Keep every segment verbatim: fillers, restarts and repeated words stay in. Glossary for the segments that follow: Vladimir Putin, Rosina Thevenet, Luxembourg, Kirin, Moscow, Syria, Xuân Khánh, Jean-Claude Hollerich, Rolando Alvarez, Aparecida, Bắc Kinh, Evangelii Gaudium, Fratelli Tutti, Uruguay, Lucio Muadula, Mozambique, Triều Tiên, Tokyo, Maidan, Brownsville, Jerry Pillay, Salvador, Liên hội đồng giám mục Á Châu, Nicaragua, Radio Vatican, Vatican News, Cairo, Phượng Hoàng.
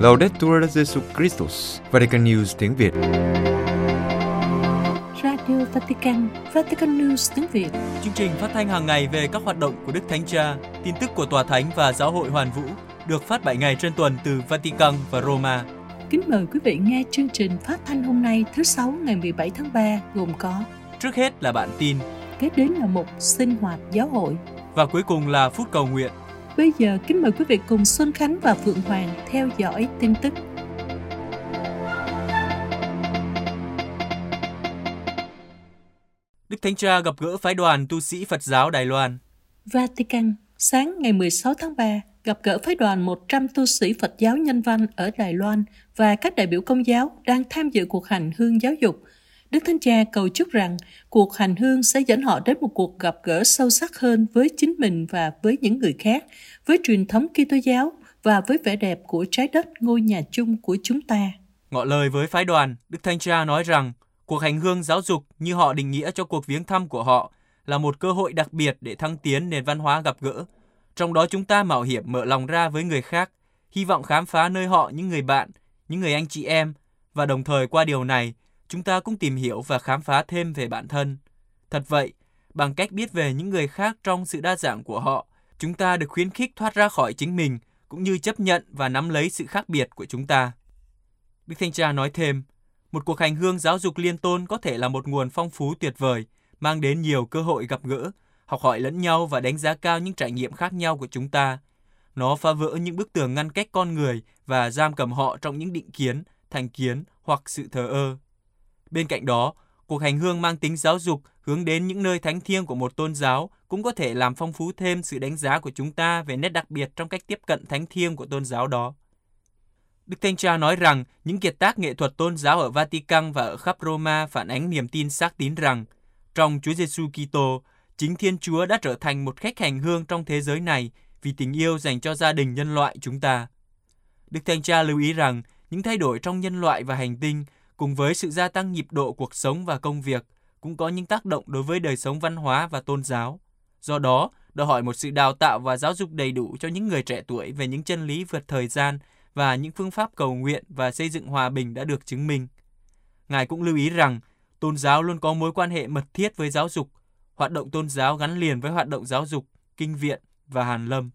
Laudetur Jesus Christus, Vatican News tiếng Việt. Radio Vatican, Vatican News tiếng Việt. Chương trình phát thanh hàng ngày về các hoạt động của Đức Thánh Cha, tin tức của Tòa Thánh và Giáo hội Hoàn Vũ, được phát bảy ngày trên tuần từ Vatican và Roma. Kính mời quý vị nghe chương trình phát thanh hôm nay thứ Sáu ngày mười bảy tháng ba gồm có: trước hết là bản tin, kế đến là mục sinh hoạt giáo hội và cuối cùng là phút cầu nguyện. Bây giờ kính mời quý vị cùng Xuân Khánh và Phượng Hoàng theo dõi tin tức. Đức Thánh Cha gặp gỡ phái đoàn tu sĩ Phật giáo Đài Loan. Vatican, sáng ngày mười sáu tháng ba, gặp gỡ phái đoàn một trăm tu sĩ Phật giáo nhân văn ở Đài Loan và các đại biểu Công giáo đang tham dự cuộc hành hương giáo dục. Đức Thánh Cha cầu chúc rằng cuộc hành hương sẽ dẫn họ đến một cuộc gặp gỡ sâu sắc hơn với chính mình và với những người khác, với truyền thống Kitô giáo và với vẻ đẹp của trái đất ngôi nhà chung của chúng ta. Ngỏ lời với phái đoàn, Đức Thánh Cha nói rằng cuộc hành hương giáo dục như họ định nghĩa cho cuộc viếng thăm của họ là một cơ hội đặc biệt để thăng tiến nền văn hóa gặp gỡ. Trong đó chúng ta mạo hiểm mở lòng ra với người khác, hy vọng khám phá nơi họ những người bạn, những người anh chị em, và đồng thời qua điều này, chúng ta cũng tìm hiểu và khám phá thêm về bản thân. Thật vậy, bằng cách biết về những người khác trong sự đa dạng của họ, chúng ta được khuyến khích thoát ra khỏi chính mình, cũng như chấp nhận và nắm lấy sự khác biệt của chúng ta. Đức Thánh Cha nói thêm, một cuộc hành hương giáo dục liên tôn có thể là một nguồn phong phú tuyệt vời, mang đến nhiều cơ hội gặp gỡ, học hỏi lẫn nhau và đánh giá cao những trải nghiệm khác nhau của chúng ta. Nó phá vỡ những bức tường ngăn cách con người và giam cầm họ trong những định kiến, thành kiến hoặc sự thờ ơ. Bên cạnh đó, cuộc hành hương mang tính giáo dục hướng đến những nơi thánh thiêng của một tôn giáo cũng có thể làm phong phú thêm sự đánh giá của chúng ta về nét đặc biệt trong cách tiếp cận thánh thiêng của tôn giáo đó. Đức Thánh Cha nói rằng những kiệt tác nghệ thuật tôn giáo ở Vatican và ở khắp Roma phản ánh niềm tin xác tín rằng trong Chúa Giêsu Kitô, chính Thiên Chúa đã trở thành một khách hành hương trong thế giới này vì tình yêu dành cho gia đình nhân loại chúng ta. Đức Thánh Cha lưu ý rằng những thay đổi trong nhân loại và hành tinh cùng với sự gia tăng nhịp độ cuộc sống và công việc cũng có những tác động đối với đời sống văn hóa và tôn giáo. Do đó, đòi hỏi một sự đào tạo và giáo dục đầy đủ cho những người trẻ tuổi về những chân lý vượt thời gian và những phương pháp cầu nguyện và xây dựng hòa bình đã được chứng minh. Ngài cũng lưu ý rằng tôn giáo luôn có mối quan hệ mật thiết với giáo dục, hoạt động tôn giáo gắn liền với hoạt động giáo dục, kinh viện và hàn lâm.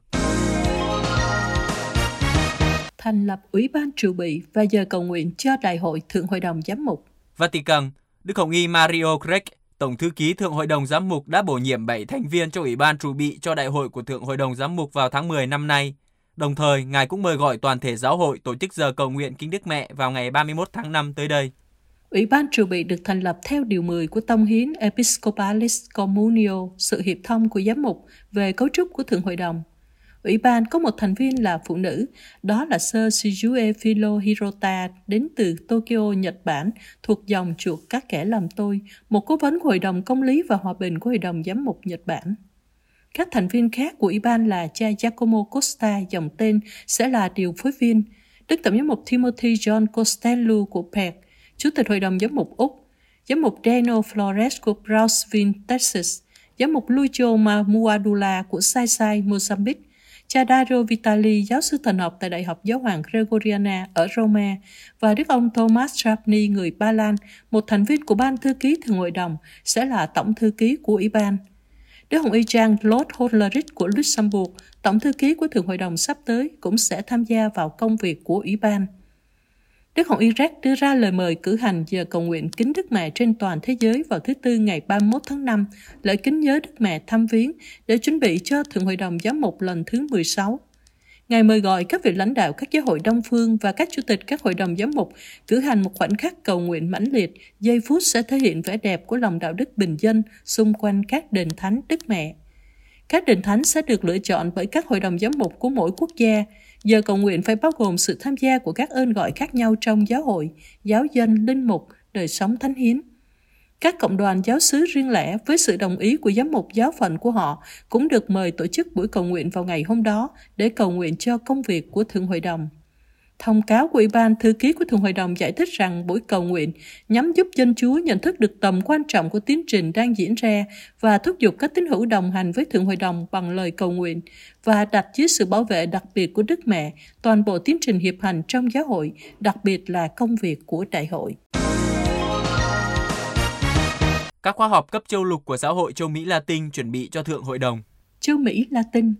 Thành lập Ủy ban Triệu Bị và giờ cầu nguyện cho Đại hội Thượng Hội đồng Giám mục. Vatican, Đức Hồng y Mario Grech, Tổng thư ký Thượng Hội đồng Giám mục đã bổ nhiệm bảy thành viên cho Ủy ban Triệu Bị cho Đại hội của Thượng Hội đồng Giám mục vào tháng mười năm nay. Đồng thời, Ngài cũng mời gọi toàn thể giáo hội tổ chức giờ cầu nguyện Kính Đức Mẹ vào ngày ba mươi mốt tháng năm tới đây. Ủy ban Triệu Bị được thành lập theo điều mười của Tông hiến Episcopalis Communio, sự hiệp thông của giám mục về cấu trúc của Thượng Hội đồng. Ủy ban có một thành viên là phụ nữ, đó là Sir Shijue Filohirota đến từ Tokyo, Nhật Bản, thuộc dòng chuột các kẻ làm tôi, một cố vấn của Hội đồng Công lý và Hòa bình của Hội đồng Giám mục Nhật Bản. Các thành viên khác của Ủy ban là cha Giacomo Costa, dòng tên sẽ là điều phối viên, Đức Tổng giám mục Timothy John Costello của Perth, Chủ tịch Hội đồng Giám mục Úc, Giám mục Daniel Flores của Brownsville, Texas, Giám mục Lucio Muadula của Sai Sai, Mozambique, cha Dario Vitali, giáo sư thần học tại Đại học Giáo hoàng Gregoriana ở Roma, và Đức ông Thomas Trapni, người Ba Lan, một thành viên của Ban Thư ký Thượng Hội đồng, sẽ là Tổng Thư ký của Ủy ban. Đức Hồng y Jean-Claude Hollerich của Luxembourg, Tổng Thư ký của Thượng Hội đồng sắp tới, cũng sẽ tham gia vào công việc của Ủy ban. Đức Hồng y Grech đưa ra lời mời cử hành giờ cầu nguyện Kính Đức Mẹ trên toàn thế giới vào thứ Tư ngày ba mươi mốt tháng năm, lễ kính nhớ Đức Mẹ thăm viếng để chuẩn bị cho Thượng Hội đồng Giám mục lần thứ mười sáu. Ngài mời gọi các vị lãnh đạo các giáo hội Đông Phương và các chủ tịch các hội đồng giám mục cử hành một khoảnh khắc cầu nguyện mãnh liệt, giây phút sẽ thể hiện vẻ đẹp của lòng đạo đức bình dân xung quanh các đền thánh Đức Mẹ. Các đền thánh sẽ được lựa chọn bởi các hội đồng giám mục của mỗi quốc gia. Giờ cầu nguyện phải bao gồm sự tham gia của các ơn gọi khác nhau trong giáo hội, giáo dân, linh mục, đời sống thánh hiến. Các cộng đoàn giáo xứ riêng lẻ với sự đồng ý của giám mục giáo phận của họ cũng được mời tổ chức buổi cầu nguyện vào ngày hôm đó để cầu nguyện cho công việc của Thượng Hội đồng. Thông cáo của Ủy ban Thư ký của Thượng Hội đồng giải thích rằng buổi cầu nguyện nhằm giúp dân Chúa nhận thức được tầm quan trọng của tiến trình đang diễn ra và thúc giục các tín hữu đồng hành với Thượng Hội đồng bằng lời cầu nguyện và đặt dưới sự bảo vệ đặc biệt của Đức Mẹ toàn bộ tiến trình hiệp hành trong giáo hội, đặc biệt là công việc của đại hội. Các khóa họp cấp châu lục của Giáo hội châu Mỹ Latin chuẩn bị cho Thượng Hội đồng. Châu Mỹ Latin.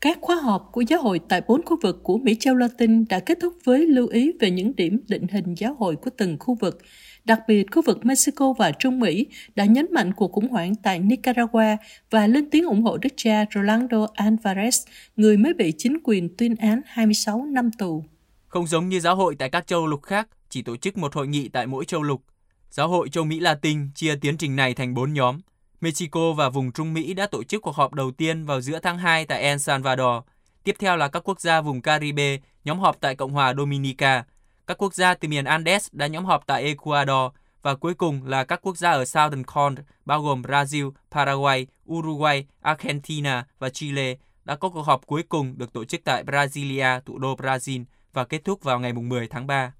Các khóa họp của giáo hội tại bốn khu vực của Mỹ Châu Latin đã kết thúc với lưu ý về những điểm định hình giáo hội của từng khu vực. Đặc biệt, khu vực Mexico và Trung Mỹ đã nhấn mạnh cuộc khủng hoảng tại Nicaragua và lên tiếng ủng hộ Đức Cha Rolando Alvarez, người mới bị chính quyền tuyên án hai mươi sáu năm tù. Không giống như giáo hội tại các châu lục khác, chỉ tổ chức một hội nghị tại mỗi châu lục. Giáo hội châu Mỹ Latin chia tiến trình này thành bốn nhóm. Mexico và vùng Trung Mỹ đã tổ chức cuộc họp đầu tiên vào giữa tháng hai tại El Salvador. Tiếp theo là các quốc gia vùng Caribe nhóm họp tại Cộng hòa Dominica. Các quốc gia từ miền Andes đã nhóm họp tại Ecuador. Và cuối cùng là các quốc gia ở Southern Cone, bao gồm Brazil, Paraguay, Uruguay, Argentina và Chile, đã có cuộc họp cuối cùng được tổ chức tại Brasilia, thủ đô Brazil, và kết thúc vào ngày mười tháng ba.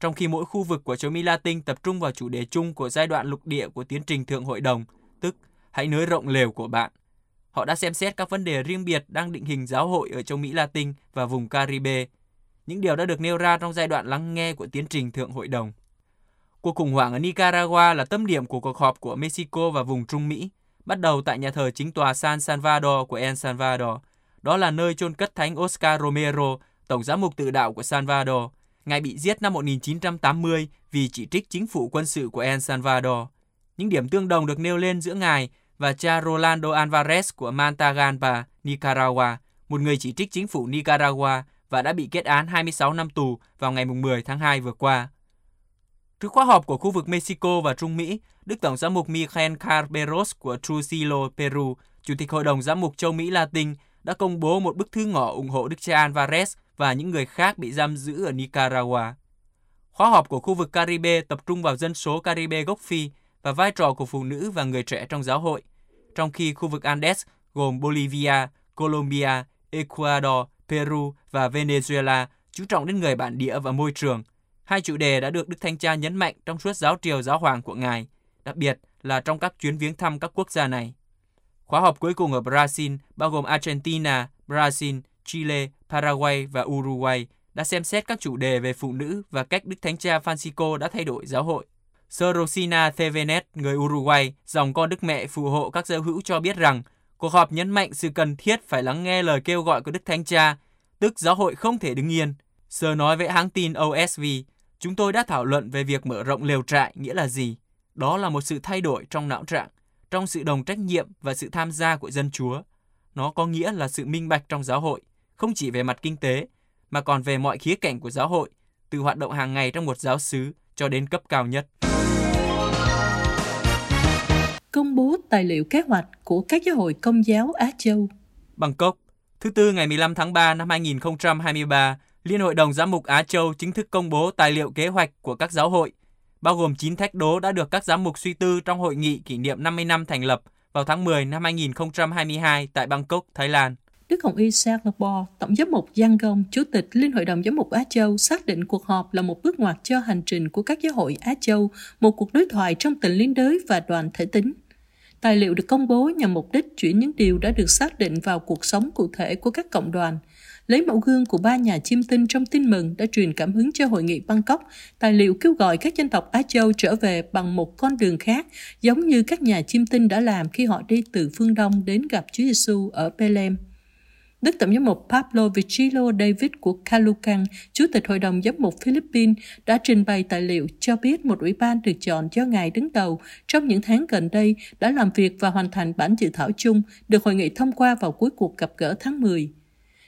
Trong khi mỗi khu vực của châu Mỹ Latin tập trung vào chủ đề chung của giai đoạn lục địa của tiến trình Thượng Hội đồng, tức hãy nới rộng lều của bạn. Họ đã xem xét các vấn đề riêng biệt đang định hình giáo hội ở châu Mỹ Latin và vùng Caribe. Những điều đã được nêu ra trong giai đoạn lắng nghe của tiến trình Thượng Hội đồng. Cuộc khủng hoảng ở Nicaragua là tâm điểm của cuộc họp của Mexico và vùng Trung Mỹ, bắt đầu tại nhà thờ chính tòa San Salvador của El Salvador. Đó là nơi chôn cất Thánh Oscar Romero, tổng giám mục tự đạo của Salvador. Ngài bị giết năm một nghìn chín trăm tám mươi vì chỉ trích chính phủ quân sự của El Salvador. Những điểm tương đồng được nêu lên giữa ngài và cha Rolando Alvarez của Matagalpa, Nicaragua, một người chỉ trích chính phủ Nicaragua và đã bị kết án hai mươi sáu năm tù vào ngày mười tháng hai vừa qua. Trước khóa họp của khu vực Mexico và Trung Mỹ, Đức Tổng giám mục Miguel Carberos của Trujillo, Peru, Chủ tịch Hội đồng giám mục châu Mỹ Latin, đã công bố một bức thư ngỏ ủng hộ Đức cha Alvarez và những người khác bị giam giữ ở Nicaragua. Khóa họp của khu vực Caribe tập trung vào dân số Caribe gốc Phi và vai trò của phụ nữ và người trẻ trong giáo hội, trong khi khu vực Andes gồm Bolivia, Colombia, Ecuador, Peru và Venezuela chú trọng đến người bản địa và môi trường. Hai chủ đề đã được Đức Thánh Cha nhấn mạnh trong suốt giáo triều giáo hoàng của Ngài, đặc biệt là trong các chuyến viếng thăm các quốc gia này. Khóa họp cuối cùng ở Brazil, bao gồm Argentina, Brazil, Chile, Paraguay và Uruguay, đã xem xét các chủ đề về phụ nữ và cách Đức Thánh Cha Francisco đã thay đổi giáo hội. Sir Rosina Thevenet, người Uruguay, dòng con Đức Mẹ phù hộ các giáo hữu cho biết rằng cuộc họp nhấn mạnh sự cần thiết phải lắng nghe lời kêu gọi của Đức Thánh Cha, tức giáo hội không thể đứng yên. Sir nói với hãng tin O S V, chúng tôi đã thảo luận về việc mở rộng lều trại nghĩa là gì. Đó là một sự thay đổi trong não trạng, trong sự đồng trách nhiệm và sự tham gia của dân Chúa. Nó có nghĩa là sự minh bạch trong giáo hội, không chỉ về mặt kinh tế, mà còn về mọi khía cạnh của giáo hội, từ hoạt động hàng ngày trong một giáo xứ cho đến cấp cao nhất. Công bố tài liệu kế hoạch của các giáo hội Công giáo Á Châu. Bangkok, thứ Tư ngày mười lăm tháng ba năm hai nghìn không trăm hai mươi ba, Liên hội đồng giám mục Á Châu chính thức công bố tài liệu kế hoạch của các giáo hội, bao gồm chín thách đố đã được các giám mục suy tư trong hội nghị kỷ niệm năm mươi năm thành lập vào tháng mười năm hai nghìn không trăm hai mươi hai tại Bangkok, Thái Lan. Đức Hồng Y Salvador, Tổng giám mục Giang Gông, Chủ tịch Liên hội đồng giám mục Á Châu, xác định cuộc họp là một bước ngoặt cho hành trình của các giáo hội Á Châu, một cuộc đối thoại trong tình liên đới và đoàn thể tính. Tài liệu được công bố nhằm mục đích chuyển những điều đã được xác định vào cuộc sống cụ thể của các cộng đoàn. Lấy mẫu gương của ba nhà chiêm tinh trong Tin Mừng đã truyền cảm hứng cho hội nghị Bangkok, tài liệu kêu gọi các dân tộc Á Châu trở về bằng một con đường khác, giống như các nhà chiêm tinh đã làm khi họ đi từ phương Đông đến gặp Chúa Giêsu ở Bethlehem. Đức Tổng giám mục Pablo Vigilo David của Caloocan, Chủ tịch Hội đồng giám mục Philippines, đã trình bày tài liệu cho biết một ủy ban được chọn do Ngài đứng đầu trong những tháng gần đây đã làm việc và hoàn thành bản dự thảo chung, được hội nghị thông qua vào cuối cuộc gặp gỡ tháng mười.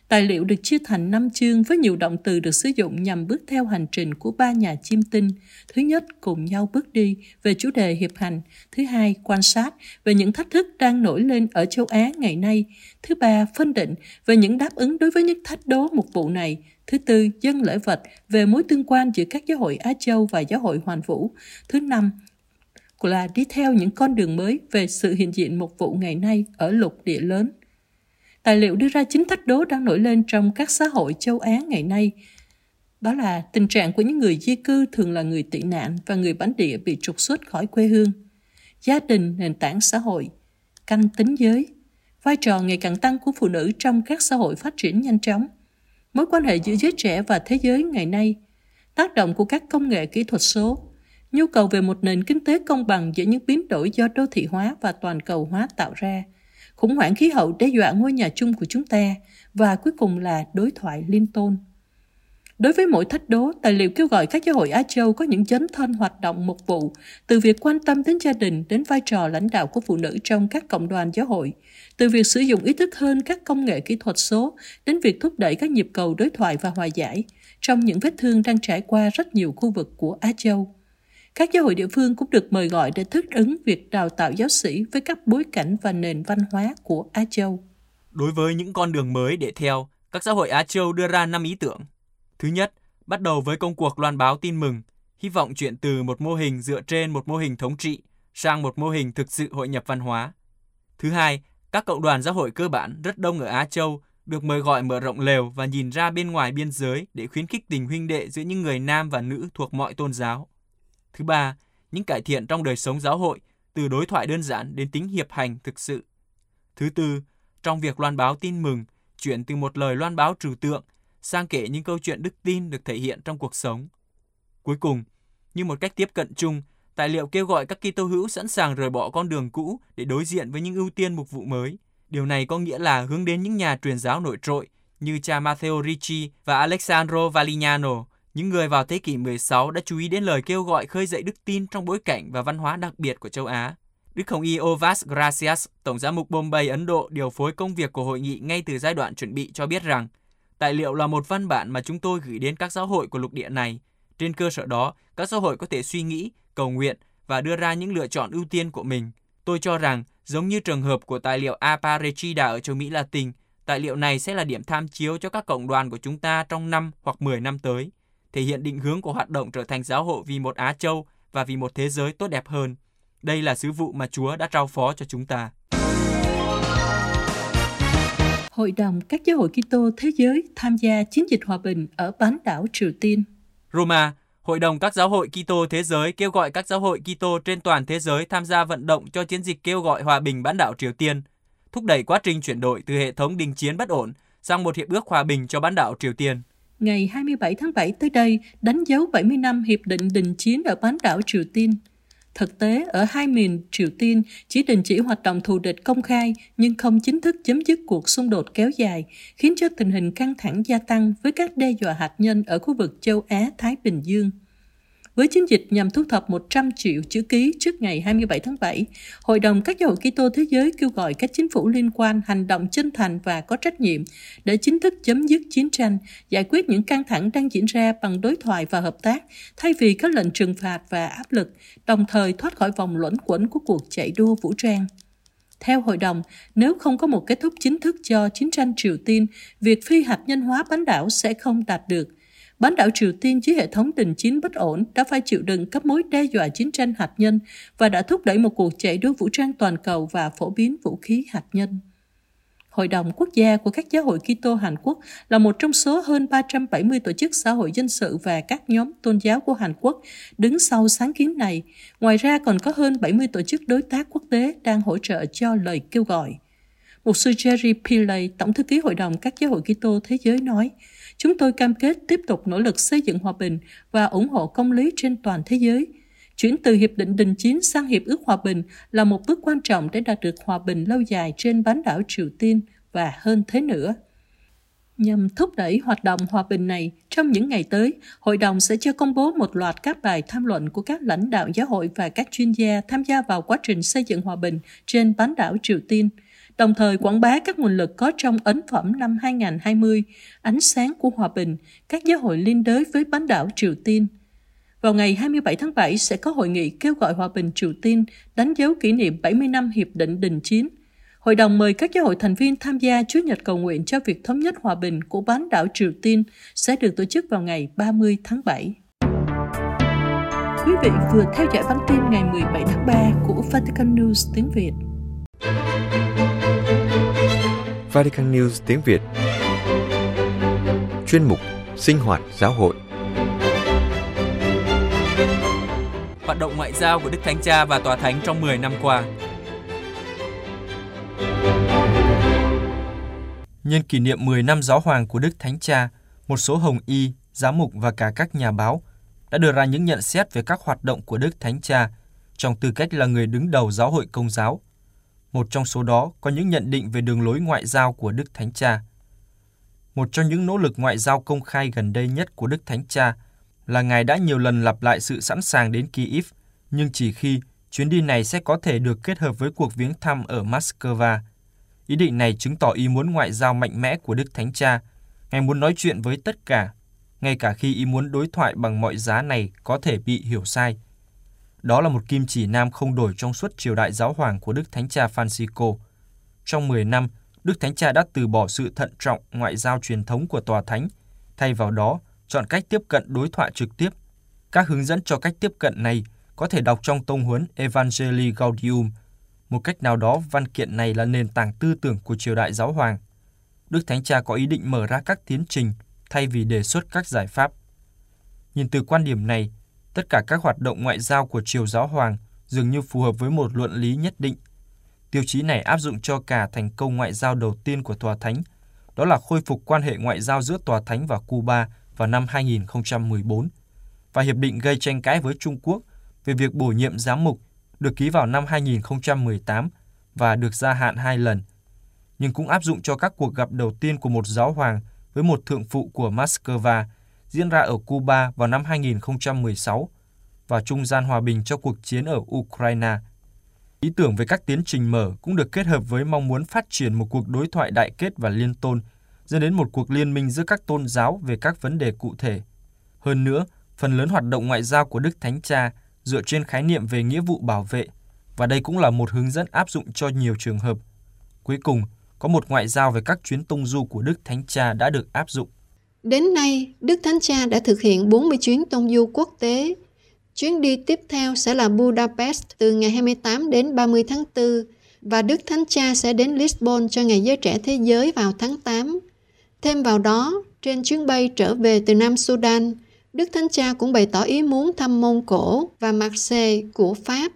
Tài liệu được chia thành năm chương với nhiều động từ được sử dụng nhằm bước theo hành trình của ba nhà chiêm tinh. Thứ nhất, cùng nhau bước đi về chủ đề hiệp hành. Thứ hai, quan sát về những thách thức đang nổi lên ở châu Á ngày nay. Thứ ba, phân định về những đáp ứng đối với những thách đố mục vụ này. Thứ tư, dâng lễ vật về mối tương quan giữa các giáo hội Á Châu và giáo hội Hoàn Vũ. Thứ năm, là đi theo những con đường mới về sự hiện diện mục vụ ngày nay ở lục địa lớn. Tài liệu đưa ra chín thách đố đang nổi lên trong các xã hội châu Á ngày nay. đó là tình trạng của những người di cư thường là người tị nạn và người bản địa bị trục xuất khỏi quê hương. Gia đình, nền tảng xã hội, canh tính giới, vai trò ngày càng tăng của phụ nữ trong các xã hội phát triển nhanh chóng, mối quan hệ giữa giới trẻ và thế giới ngày nay, tác động của các công nghệ kỹ thuật số, nhu cầu về một nền kinh tế công bằng giữa những biến đổi do đô thị hóa và toàn cầu hóa tạo ra, khủng hoảng khí hậu đe dọa ngôi nhà chung của chúng ta và cuối cùng là đối thoại Lincoln. Đối với mỗi thách đố, tài liệu kêu gọi các giáo hội Á Châu có những dấn thân hoạt động mục vụ, từ việc quan tâm đến gia đình đến vai trò lãnh đạo của phụ nữ trong các cộng đoàn giáo hội, từ việc sử dụng ý thức hơn các công nghệ kỹ thuật số đến việc thúc đẩy các nhịp cầu đối thoại và hòa giải trong những vết thương đang trải qua rất nhiều khu vực của Á Châu. Các giáo hội địa phương cũng được mời gọi để thích ứng việc đào tạo giáo sĩ với các bối cảnh và nền văn hóa của Á Châu. Đối với những con đường mới để theo, các giáo hội Á Châu đưa ra năm ý tưởng. Thứ nhất, bắt đầu với công cuộc loan báo tin mừng, hy vọng chuyển từ một mô hình dựa trên một mô hình thống trị sang một mô hình thực sự hội nhập văn hóa. Thứ hai, các cộng đoàn giáo hội cơ bản rất đông ở Á Châu được mời gọi mở rộng lều và nhìn ra bên ngoài biên giới để khuyến khích tình huynh đệ giữa những người nam và nữ thuộc mọi tôn giáo. Thứ ba, những cải thiện trong đời sống giáo hội, từ đối thoại đơn giản đến tính hiệp hành thực sự. Thứ tư, trong việc loan báo tin mừng, chuyển từ một lời loan báo trừu tượng sang kể những câu chuyện đức tin được thể hiện trong cuộc sống. Cuối cùng, như một cách tiếp cận chung, tài liệu kêu gọi các Kitô hữu sẵn sàng rời bỏ con đường cũ để đối diện với những ưu tiên mục vụ mới. Điều này có nghĩa là hướng đến những nhà truyền giáo nổi trội như cha Matteo Ricci và Alessandro Valignano, những người vào thế kỷ mười sáu đã chú ý đến lời kêu gọi khơi dậy đức tin trong bối cảnh và văn hóa đặc biệt của châu Á. Đức Hồng Y Ovas Gracias, Tổng giám mục Bombay, Ấn Độ, điều phối công việc của hội nghị ngay từ giai đoạn chuẩn bị cho biết rằng tài liệu là một văn bản mà chúng tôi gửi đến các giáo hội của lục địa này. Trên cơ sở đó, các giáo hội có thể suy nghĩ, cầu nguyện và đưa ra những lựa chọn ưu tiên của mình. Tôi cho rằng, giống như trường hợp của tài liệu Aparecida ở châu Mỹ Latin, tài liệu này sẽ là điểm tham chiếu cho các cộng đoàn của chúng ta trong năm hoặc mười năm tới, thể hiện định hướng của hoạt động trở thành giáo hội vì một Á Châu và vì một thế giới tốt đẹp hơn. Đây là sứ vụ mà Chúa đã trao phó cho chúng ta. Hội đồng các giáo hội Kitô Thế giới tham gia chiến dịch hòa bình ở bán đảo Triều Tiên. Roma, Hội đồng các giáo hội Kitô Thế giới kêu gọi các giáo hội Kitô trên toàn thế giới tham gia vận động cho chiến dịch kêu gọi hòa bình bán đảo Triều Tiên, thúc đẩy quá trình chuyển đổi từ hệ thống đình chiến bất ổn sang một hiệp ước hòa bình cho bán đảo Triều Tiên. Ngày hai mươi bảy tháng bảy tới đây đánh dấu bảy mươi năm Hiệp định đình chiến ở bán đảo Triều Tiên. Thực tế, ở hai miền Triều Tiên chỉ đình chỉ hoạt động thù địch công khai nhưng không chính thức chấm dứt cuộc xung đột kéo dài, khiến cho tình hình căng thẳng gia tăng với các đe dọa hạt nhân ở khu vực châu Á-Thái Bình Dương. Với chiến dịch nhằm thu thập một trăm triệu chữ ký trước ngày hai mươi bảy tháng bảy, Hội đồng các giáo hội Kitô Thế giới kêu gọi các chính phủ liên quan hành động chân thành và có trách nhiệm để chính thức chấm dứt chiến tranh, giải quyết những căng thẳng đang diễn ra bằng đối thoại và hợp tác, thay vì các lệnh trừng phạt và áp lực, đồng thời thoát khỏi vòng luẩn quẩn của cuộc chạy đua vũ trang. Theo hội đồng, nếu không có một kết thúc chính thức cho chiến tranh Triều Tiên, việc phi hạt nhân hóa bán đảo sẽ không đạt được. Bán đảo Triều Tiên dưới hệ thống đình chiến bất ổn đã phải chịu đựng các mối đe dọa chiến tranh hạt nhân và đã thúc đẩy một cuộc chạy đua vũ trang toàn cầu và phổ biến vũ khí hạt nhân. Hội đồng Quốc gia của các giáo hội Kitô Hàn Quốc là một trong số hơn ba trăm bảy mươi tổ chức xã hội dân sự và các nhóm tôn giáo của Hàn Quốc đứng sau sáng kiến này. Ngoài ra còn có hơn bảy mươi tổ chức đối tác quốc tế đang hỗ trợ cho lời kêu gọi. Mục sư Jerry Pillay, Tổng thư ký Hội đồng các giáo hội Kitô Thế giới nói, chúng tôi cam kết tiếp tục nỗ lực xây dựng hòa bình và ủng hộ công lý trên toàn thế giới. Chuyển từ Hiệp định đình chiến sang Hiệp ước hòa bình là một bước quan trọng để đạt được hòa bình lâu dài trên bán đảo Triều Tiên và hơn thế nữa. Nhằm thúc đẩy hoạt động hòa bình này, trong những ngày tới, Hội đồng sẽ cho công bố một loạt các bài tham luận của các lãnh đạo giáo hội và các chuyên gia tham gia vào quá trình xây dựng hòa bình trên bán đảo Triều Tiên, đồng thời quảng bá các nguồn lực có trong ấn phẩm năm hai không hai không, Ánh sáng của hòa bình, các giáo hội liên đới với bán đảo Triều Tiên. Vào ngày hai mươi bảy tháng bảy sẽ có hội nghị kêu gọi hòa bình Triều Tiên đánh dấu kỷ niệm bảy mươi năm Hiệp định đình chiến. Hội đồng mời các giáo hội thành viên tham gia Chúa Nhật cầu nguyện cho việc thống nhất hòa bình của bán đảo Triều Tiên sẽ được tổ chức vào ngày ba mươi tháng bảy. Quý vị vừa theo dõi bản tin ngày mười bảy tháng ba của Vatican News tiếng Việt. Vatican News tiếng Việt. Chuyên mục Sinh hoạt giáo hội. hoạt động ngoại giao của Đức Thánh Cha và Tòa Thánh trong mười năm qua. Nhân kỷ niệm mười năm giáo hoàng của Đức Thánh Cha, một số hồng y, giám mục và cả các nhà báo đã đưa ra những nhận xét về các hoạt động của Đức Thánh Cha trong tư cách là người đứng đầu giáo hội Công giáo. Một trong số đó có những nhận định về đường lối ngoại giao của Đức Thánh Cha. Một trong những nỗ lực ngoại giao công khai gần đây nhất của Đức Thánh Cha là Ngài đã nhiều lần lặp lại sự sẵn sàng đến Kyiv, nhưng chỉ khi chuyến đi này sẽ có thể được kết hợp với cuộc viếng thăm ở Moscow. Ý định này chứng tỏ ý muốn ngoại giao mạnh mẽ của Đức Thánh Cha. Ngài muốn nói chuyện với tất cả, ngay cả khi ý muốn đối thoại bằng mọi giá này có thể bị hiểu sai. Đó là một kim chỉ nam không đổi trong suốt triều đại giáo hoàng của Đức Thánh Cha Francisco. Trong mười năm, Đức Thánh Cha đã từ bỏ sự thận trọng ngoại giao truyền thống của Tòa Thánh, thay vào đó chọn cách tiếp cận đối thoại trực tiếp. Các hướng dẫn cho cách tiếp cận này có thể đọc trong tông huấn Evangelii Gaudium. Một cách nào đó, văn kiện này là nền tảng tư tưởng của triều đại giáo hoàng. Đức Thánh Cha có ý định mở ra các tiến trình thay vì đề xuất các giải pháp. Nhìn từ quan điểm này, tất cả các hoạt động ngoại giao của triều giáo hoàng dường như phù hợp với một luận lý nhất định. Tiêu chí này áp dụng cho cả thành công ngoại giao đầu tiên của Tòa Thánh, đó là khôi phục quan hệ ngoại giao giữa Tòa Thánh và Cuba vào năm hai nghìn không trăm mười bốn, và hiệp định gây tranh cãi với Trung Quốc về việc bổ nhiệm giám mục được ký vào năm hai nghìn không trăm mười tám và được gia hạn hai lần, nhưng cũng áp dụng cho các cuộc gặp đầu tiên của một giáo hoàng với một thượng phụ của Moscow diễn ra ở Cuba vào năm hai nghìn không trăm mười sáu và trung gian hòa bình cho cuộc chiến ở Ukraine. Ý tưởng về các tiến trình mở cũng được kết hợp với mong muốn phát triển một cuộc đối thoại đại kết và liên tôn, dẫn đến một cuộc liên minh giữa các tôn giáo về các vấn đề cụ thể. Hơn nữa, phần lớn hoạt động ngoại giao của Đức Thánh Cha dựa trên khái niệm về nghĩa vụ bảo vệ, và đây cũng là một hướng dẫn áp dụng cho nhiều trường hợp. Cuối cùng, có một ngoại giao về các chuyến tông du của Đức Thánh Cha đã được áp dụng. Đến nay, Đức Thánh Cha đã thực hiện bốn mươi chuyến tông du quốc tế. Chuyến đi tiếp theo sẽ là Budapest từ ngày hai mươi tám đến ba mươi tháng tư, và Đức Thánh Cha sẽ đến Lisbon cho Ngày Giới Trẻ Thế Giới vào tháng tám. Thêm vào đó, trên chuyến bay trở về từ Nam Sudan, Đức Thánh Cha cũng bày tỏ ý muốn thăm Mông Cổ và Marseille của Pháp.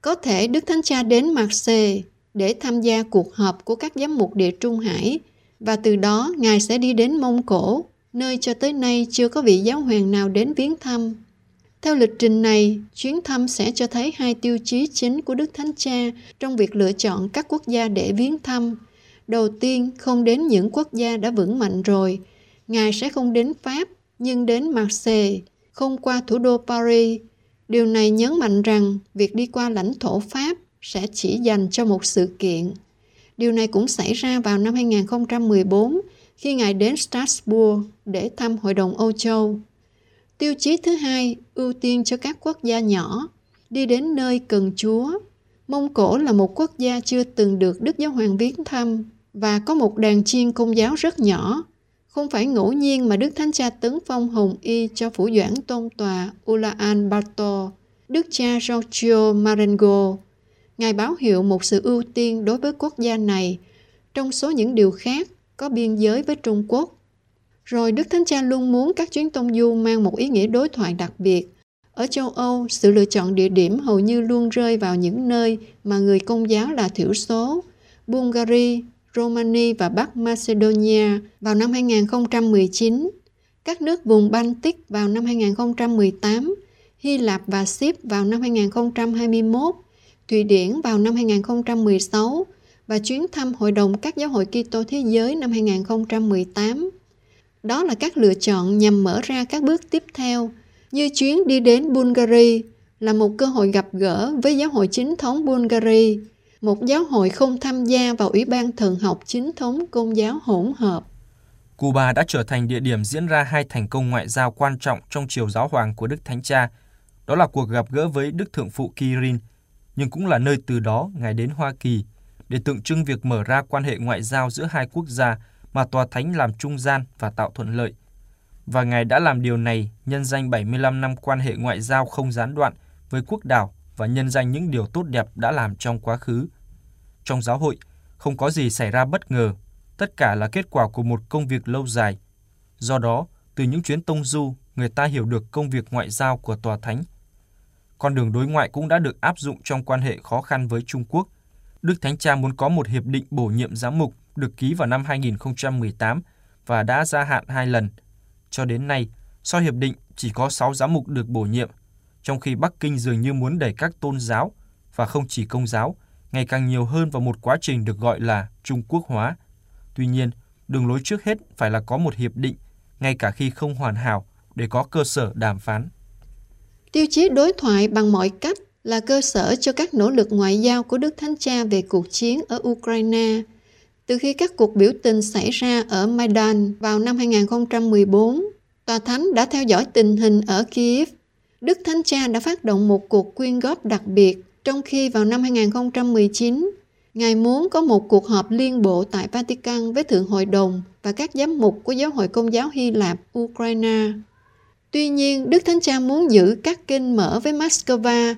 Có thể Đức Thánh Cha đến Marseille để tham gia cuộc họp của các giám mục Địa Trung Hải, và từ đó Ngài sẽ đi đến Mông Cổ, nơi cho tới nay chưa có vị giáo hoàng nào đến viếng thăm. Theo lịch trình này, chuyến thăm sẽ cho thấy hai tiêu chí chính của Đức Thánh Cha trong việc lựa chọn các quốc gia để viếng thăm. Đầu tiên, không đến những quốc gia đã vững mạnh rồi. Ngài sẽ không đến Pháp, nhưng đến Marseille, không qua thủ đô Paris. Điều này nhấn mạnh rằng việc đi qua lãnh thổ Pháp sẽ chỉ dành cho một sự kiện. Điều này cũng xảy ra vào năm hai nghìn không trăm mười bốn, khi Ngài đến Strasbourg để thăm Hội đồng Âu Châu. Tiêu chí thứ hai, ưu tiên cho các quốc gia nhỏ, đi đến nơi cần Chúa. Mông Cổ là một quốc gia chưa từng được Đức Giáo Hoàng viếng thăm và có một đàn chiên Công giáo rất nhỏ. Không phải ngẫu nhiên mà Đức Thánh Cha tấn phong hồng y cho phủ doãn tôn tòa Ulaan Barto, Đức cha Giorgio Marengo. Ngài báo hiệu một sự ưu tiên đối với quốc gia này, trong số những điều khác có biên giới với Trung Quốc. Rồi Đức Thánh Cha luôn muốn các chuyến tông du mang một ý nghĩa đối thoại đặc biệt. Ở châu Âu, sự lựa chọn địa điểm hầu như luôn rơi vào những nơi mà người Công giáo là thiểu số. Bulgaria, Romania và Bắc Macedonia vào năm hai nghìn không trăm mười chín, các nước vùng Baltic vào năm hai nghìn không trăm mười tám, Hy Lạp và Síp vào năm hai nghìn không trăm hai mươi mốt, Thụy Điển vào năm hai nghìn không trăm mười sáu và chuyến thăm Hội đồng các giáo hội Kitô Thế giới năm hai nghìn không trăm mười tám. Đó là các lựa chọn nhằm mở ra các bước tiếp theo, như chuyến đi đến Bulgaria là một cơ hội gặp gỡ với giáo hội chính thống Bulgaria, một giáo hội không tham gia vào Ủy ban Thần học chính thống Công giáo hỗn hợp. Cuba đã trở thành địa điểm diễn ra hai thành công ngoại giao quan trọng trong triều giáo hoàng của Đức Thánh Cha, đó là cuộc gặp gỡ với Đức Thượng phụ Kirin, nhưng cũng là nơi từ đó Ngài đến Hoa Kỳ, để tượng trưng việc mở ra quan hệ ngoại giao giữa hai quốc gia mà Tòa Thánh làm trung gian và tạo thuận lợi. Và Ngài đã làm điều này nhân danh bảy mươi lăm năm quan hệ ngoại giao không gián đoạn với quốc đảo và nhân danh những điều tốt đẹp đã làm trong quá khứ. Trong giáo hội, không có gì xảy ra bất ngờ, tất cả là kết quả của một công việc lâu dài. Do đó, từ những chuyến tông du, người ta hiểu được công việc ngoại giao của Tòa Thánh. con đường đối ngoại cũng đã được áp dụng trong quan hệ khó khăn với Trung Quốc. Đức Thánh Cha muốn có một hiệp định bổ nhiệm giám mục được ký vào năm hai nghìn không trăm mười tám và đã gia hạn hai lần. Cho đến nay, sau hiệp định chỉ có sáu giám mục được bổ nhiệm, trong khi Bắc Kinh dường như muốn đẩy các tôn giáo, và không chỉ công giáo, ngày càng nhiều hơn vào một quá trình được gọi là Trung Quốc hóa. Tuy nhiên, đường lối trước hết phải là có một hiệp định, ngay cả khi không hoàn hảo, để có cơ sở đàm phán. Tiêu chí đối thoại bằng mọi cách là cơ sở cho các nỗ lực ngoại giao của Đức Thánh Cha về cuộc chiến ở Ukraine. Từ khi các cuộc biểu tình xảy ra ở Maidan vào năm hai nghìn không trăm mười bốn, Tòa Thánh đã theo dõi tình hình ở Kyiv. Đức Thánh Cha đã phát động một cuộc quyên góp đặc biệt, trong khi vào năm hai nghìn không trăm mười chín, Ngài muốn có một cuộc họp liên bộ tại Vatican với Thượng Hội đồng và các giám mục của Giáo hội Công giáo Hy Lạp, Ukraine. Tuy nhiên, Đức Thánh Cha muốn giữ các kênh mở với Moscow,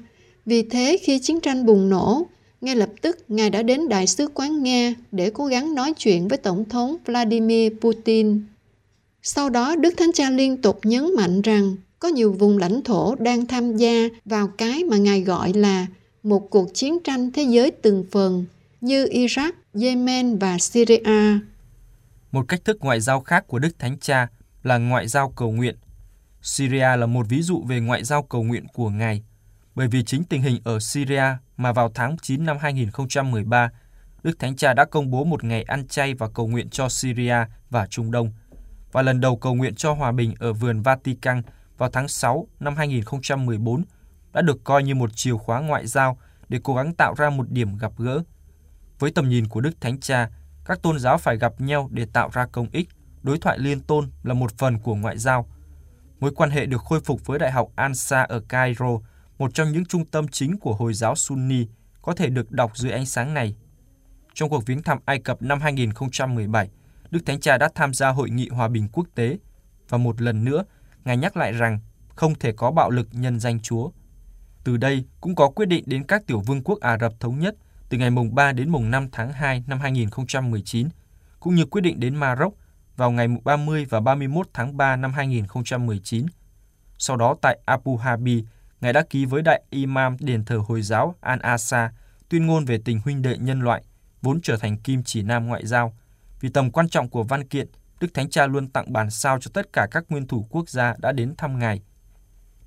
vì thế khi chiến tranh bùng nổ, ngay lập tức Ngài đã đến Đại sứ quán Nga để cố gắng nói chuyện với Tổng thống Vladimir Putin. Sau đó, Đức Thánh Cha liên tục nhấn mạnh rằng có nhiều vùng lãnh thổ đang tham gia vào cái mà Ngài gọi là một cuộc chiến tranh thế giới từng phần, như Iraq, Yemen và Syria. Một cách thức ngoại giao khác của Đức Thánh Cha là ngoại giao cầu nguyện. Syria là một ví dụ về ngoại giao cầu nguyện của Ngài, bởi vì chính tình hình ở Syria mà vào tháng chín năm hai nghìn không trăm mười ba, Đức Thánh Cha đã công bố một ngày ăn chay và cầu nguyện cho Syria và Trung Đông, và lần đầu cầu nguyện cho hòa bình ở vườn Vatican vào tháng sáu năm hai nghìn không trăm mười bốn đã được coi như một chìa khóa ngoại giao để cố gắng tạo ra một điểm gặp gỡ. Với tầm nhìn của Đức Thánh Cha, các tôn giáo phải gặp nhau để tạo ra công ích. Đối thoại liên tôn là một phần của ngoại giao. Mối quan hệ được khôi phục với Đại học Al-Azhar ở Cairo, một trong những trung tâm chính của Hồi giáo Sunni, có thể được đọc dưới ánh sáng này. Trong cuộc viếng thăm Ai Cập năm hai nghìn không trăm mười bảy, Đức Thánh Cha đã tham gia Hội nghị Hòa bình Quốc tế, và một lần nữa, Ngài nhắc lại rằng không thể có bạo lực nhân danh Chúa. Từ đây cũng có quyết định đến các tiểu vương quốc Ả Rập Thống Nhất từ ngày ba đến năm tháng hai năm hai nghìn không trăm mười chín, cũng như quyết định đến Maroc vào ngày ba mươi và ba mươi mốt tháng ba năm hai nghìn không trăm mười chín. Sau đó tại Abu Dhabi, Ngài đã ký với Đại Imam Đền thờ Hồi giáo Al-Aqsa tuyên ngôn về tình huynh đệ nhân loại, vốn trở thành kim chỉ nam ngoại giao. Vì tầm quan trọng của văn kiện, Đức Thánh Cha luôn tặng bản sao cho tất cả các nguyên thủ quốc gia đã đến thăm Ngài.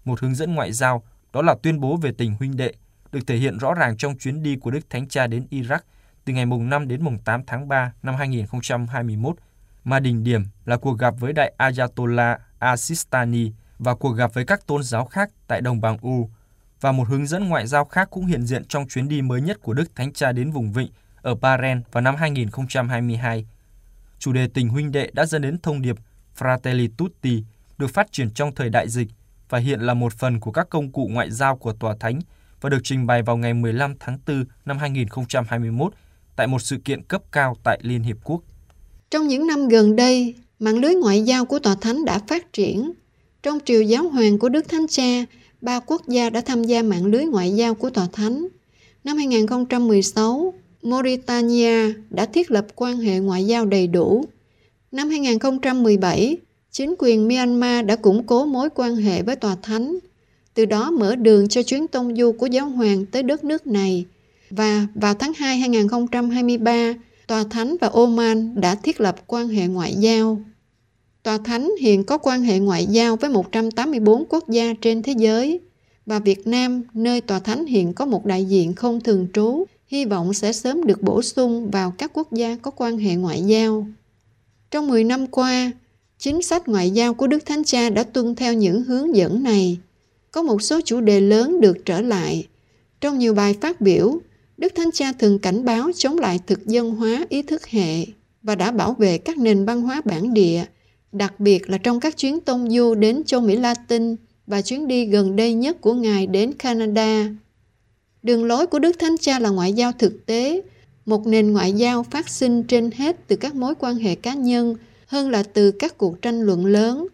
Một hướng dẫn ngoại giao, đó là tuyên bố về tình huynh đệ, được thể hiện rõ ràng trong chuyến đi của Đức Thánh Cha đến Iraq từ ngày năm đến tám tháng ba năm hai nghìn không trăm hai mươi mốt, mà đỉnh điểm là cuộc gặp với Đại Ayatollah Sistani và cuộc gặp với các tôn giáo khác tại đồng bằng U. Và một hướng dẫn ngoại giao khác cũng hiện diện trong chuyến đi mới nhất của Đức Thánh Cha đến vùng Vịnh ở Bahrain vào năm hai nghìn không trăm hai mươi hai. Chủ đề tình huynh đệ đã dẫn đến thông điệp Fratelli Tutti được phát triển trong thời đại dịch và hiện là một phần của các công cụ ngoại giao của Tòa Thánh và được trình bày vào ngày mười lăm tháng tư năm hai nghìn không trăm hai mươi mốt tại một sự kiện cấp cao tại Liên Hiệp Quốc. Trong những năm gần đây, mạng lưới ngoại giao của Tòa Thánh đã phát triển. Trong triều giáo hoàng của Đức Thánh Cha, ba quốc gia đã tham gia mạng lưới ngoại giao của Tòa Thánh. Năm hai nghìn không trăm mười sáu, Mauritania đã thiết lập quan hệ ngoại giao đầy đủ. Năm hai nghìn không trăm mười bảy, chính quyền Myanmar đã củng cố mối quan hệ với Tòa Thánh, từ đó mở đường cho chuyến tông du của giáo hoàng tới đất nước này. Và vào tháng hai hai nghìn không trăm hai mươi ba, Tòa Thánh và Oman đã thiết lập quan hệ ngoại giao. Tòa Thánh hiện có quan hệ ngoại giao với một trăm tám mươi tư quốc gia trên thế giới, và Việt Nam, nơi Tòa Thánh hiện có một đại diện không thường trú, hy vọng sẽ sớm được bổ sung vào các quốc gia có quan hệ ngoại giao. Trong mười năm qua, chính sách ngoại giao của Đức Thánh Cha đã tuân theo những hướng dẫn này. Có một số chủ đề lớn được trở lại. Trong nhiều bài phát biểu, Đức Thánh Cha thường cảnh báo chống lại thực dân hóa ý thức hệ và đã bảo vệ các nền văn hóa bản địa, đặc biệt là trong các chuyến tông du đến châu Mỹ Latin và chuyến đi gần đây nhất của Ngài đến Canada. Đường lối của Đức Thánh Cha là ngoại giao thực tế, một nền ngoại giao phát sinh trên hết từ các mối quan hệ cá nhân hơn là từ các cuộc tranh luận lớn.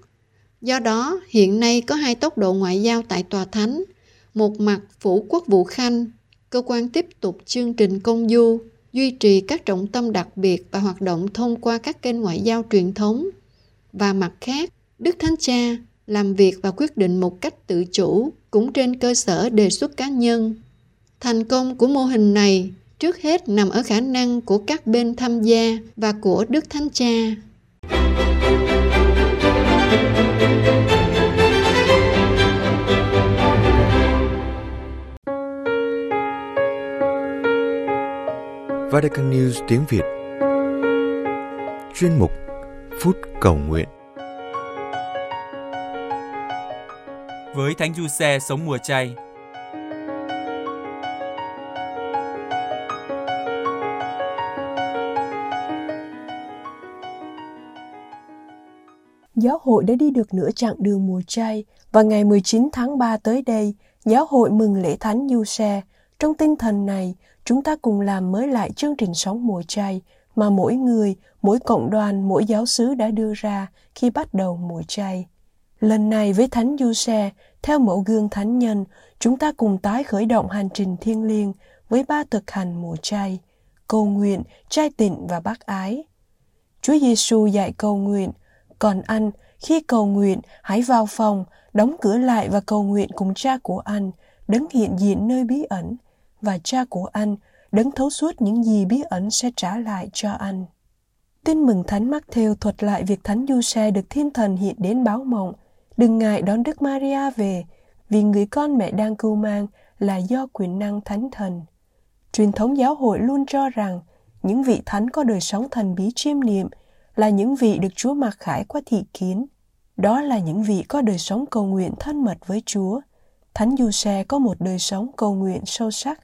Do đó, hiện nay có hai tốc độ ngoại giao tại Tòa Thánh, một mặt Phủ Quốc vụ Khanh, cơ quan tiếp tục chương trình công du, duy trì các trọng tâm đặc biệt và hoạt động thông qua các kênh ngoại giao truyền thống. Và mặt khác, Đức Thánh Cha làm việc và quyết định một cách tự chủ cũng trên cơ sở đề xuất cá nhân. Thành công của mô hình này trước hết nằm ở khả năng của các bên tham gia và của Đức Thánh Cha. Vatican News tiếng Việt. Chuyên mục Phút Cầu Nguyện. Với Thánh Giuse sống mùa chay. Giáo hội đã đi được nửa chặng đường mùa chay và ngày mười chín tháng ba tới đây, Giáo hội mừng lễ Thánh Giuse. Trong tinh thần này, chúng ta cùng làm mới lại chương trình sống mùa chay mà mỗi người, mỗi cộng đoàn, mỗi giáo xứ đã đưa ra khi bắt đầu mùa chay. Lần này với Thánh Giuse, theo mẫu gương thánh nhân, chúng ta cùng tái khởi động hành trình thiêng liêng với ba thực hành mùa chay: cầu nguyện, chay tịnh và bác ái. Chúa Giêsu dạy cầu nguyện, còn anh, khi cầu nguyện, hãy vào phòng, đóng cửa lại và cầu nguyện cùng Cha của anh, Đấng hiện diện nơi bí ẩn, và Cha của anh, Đấng thấu suốt những gì bí ẩn sẽ trả lại cho anh. Tin mừng Thánh Mác-thêu thuật lại việc Thánh Giuse được Thiên Thần hiện đến báo mộng: đừng ngại đón Đức Maria về, vì người con mẹ đang cưu mang là do quyền năng Thánh Thần. Truyền thống giáo hội luôn cho rằng những vị thánh có đời sống thần bí chiêm niệm là những vị được Chúa mặc khải qua thị kiến. Đó là những vị có đời sống cầu nguyện thân mật với Chúa. Thánh Giuse có một đời sống cầu nguyện sâu sắc.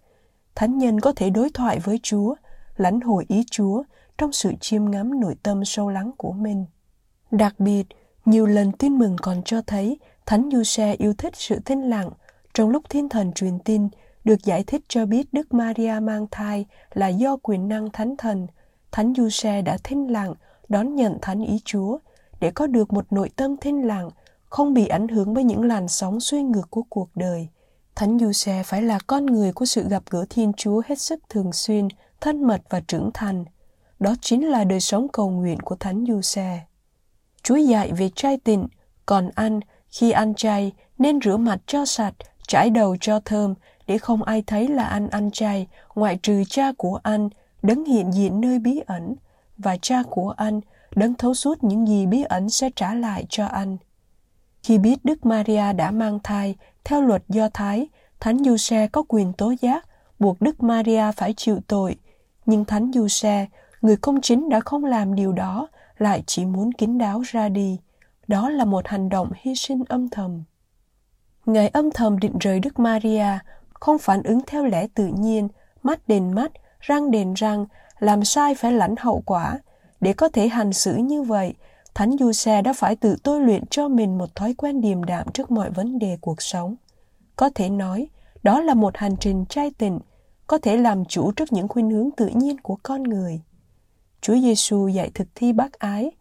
Thánh nhân có thể đối thoại với Chúa, lãnh hội ý Chúa trong sự chiêm ngắm nội tâm sâu lắng của mình. Đặc biệt, nhiều lần tin mừng còn cho thấy Thánh Giuse yêu thích sự thinh lặng. Trong lúc Thiên Thần truyền tin, được giải thích cho biết Đức Maria mang thai là do quyền năng Thánh Thần, Thánh Giuse đã thinh lặng đón nhận Thánh ý Chúa để có được một nội tâm thinh lặng, không bị ảnh hưởng bởi những làn sóng xuôi ngược của cuộc đời. Thánh Giuse phải là con người của sự gặp gỡ Thiên Chúa hết sức thường xuyên, thân mật và trưởng thành. Đó chính là đời sống cầu nguyện của Thánh Giuse. Chúa dạy về chay tịnh, còn ăn, khi ăn chay nên rửa mặt cho sạch, trải đầu cho thơm, để không ai thấy là ăn ăn chay, ngoại trừ Cha của ăn, Đấng hiện diện nơi bí ẩn, và Cha của anh, Đấng thấu suốt những gì bí ẩn sẽ trả lại cho anh. Khi biết Đức Maria đã mang thai, theo luật Do Thái, Thánh Giuse có quyền tố giác, buộc Đức Maria phải chịu tội. Nhưng Thánh Giuse, người công chính đã không làm điều đó, lại chỉ muốn kín đáo ra đi. Đó là một hành động hy sinh âm thầm. Ngài âm thầm định rời Đức Maria, không phản ứng theo lẽ tự nhiên, mắt đền mắt, răng đền răng, làm sai phải lãnh hậu quả. Để có thể hành xử như vậy, Thánh Giuse đã phải tự tôi luyện cho mình một thói quen điềm đạm trước mọi vấn đề cuộc sống. Có thể nói, đó là một hành trình chay tịnh, có thể làm chủ trước những khuynh hướng tự nhiên của con người. Chúa Giêsu dạy thực thi bác ái,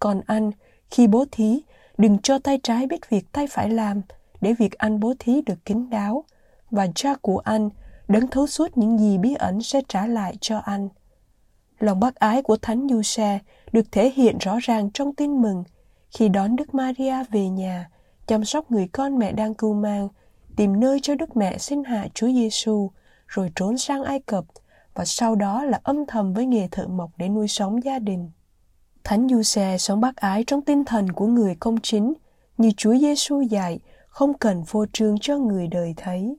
còn ăn, khi bố thí, đừng cho tay trái biết việc tay phải làm, để việc ăn bố thí được kín đáo, và Cha của anh, Đấng thấu suốt những gì bí ẩn sẽ trả lại cho anh. Lòng bác ái của Thánh Giuse được thể hiện rõ ràng trong tin mừng khi đón Đức Maria về nhà, chăm sóc người con mẹ đang cưu mang, tìm nơi cho Đức Mẹ sinh hạ Chúa Giêsu, rồi trốn sang Ai Cập, và sau đó là âm thầm với nghề thợ mộc để nuôi sống gia đình. Thánh Giuse sống bác ái trong tinh thần của người công chính, như Chúa Giêsu dạy, không cần phô trương cho người đời thấy.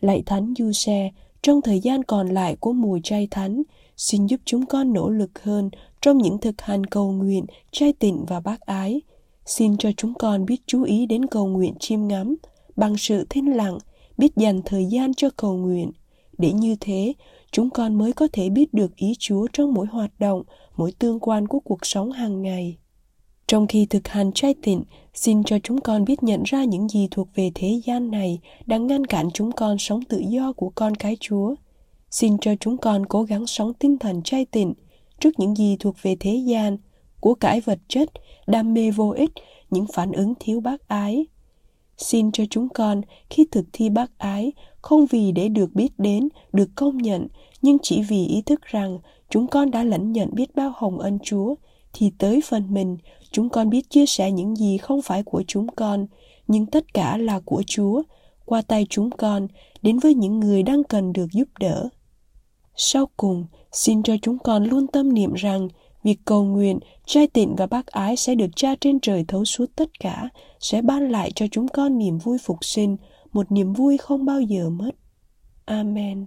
Lạy Thánh Giuse, trong thời gian còn lại của mùa chay thánh, xin giúp chúng con nỗ lực hơn trong những thực hành cầu nguyện, chay tịnh và bác ái. Xin cho chúng con biết chú ý đến cầu nguyện chiêm ngắm, bằng sự thinh lặng, biết dành thời gian cho cầu nguyện. Để như thế, chúng con mới có thể biết được ý Chúa trong mỗi hoạt động, mỗi tương quan của cuộc sống hàng ngày. Trong khi thực hành chay tịnh, xin cho chúng con biết nhận ra những gì thuộc về thế gian này đang ngăn cản chúng con sống tự do của con cái Chúa. Xin cho chúng con cố gắng sống tinh thần chay tịnh trước những gì thuộc về thế gian, của cải vật chất, đam mê vô ích, những phản ứng thiếu bác ái. Xin cho chúng con khi thực thi bác ái không vì để được biết đến, được công nhận, nhưng chỉ vì ý thức rằng chúng con đã lãnh nhận biết bao hồng ân Chúa, thì tới phần mình, chúng con biết chia sẻ những gì không phải của chúng con, nhưng tất cả là của Chúa, qua tay chúng con, đến với những người đang cần được giúp đỡ. Sau cùng, xin cho chúng con luôn tâm niệm rằng việc cầu nguyện, trai tịnh và bác ái sẽ được Cha trên trời thấu suốt tất cả, sẽ ban lại cho chúng con niềm vui phục sinh, một niềm vui không bao giờ mất. Amen.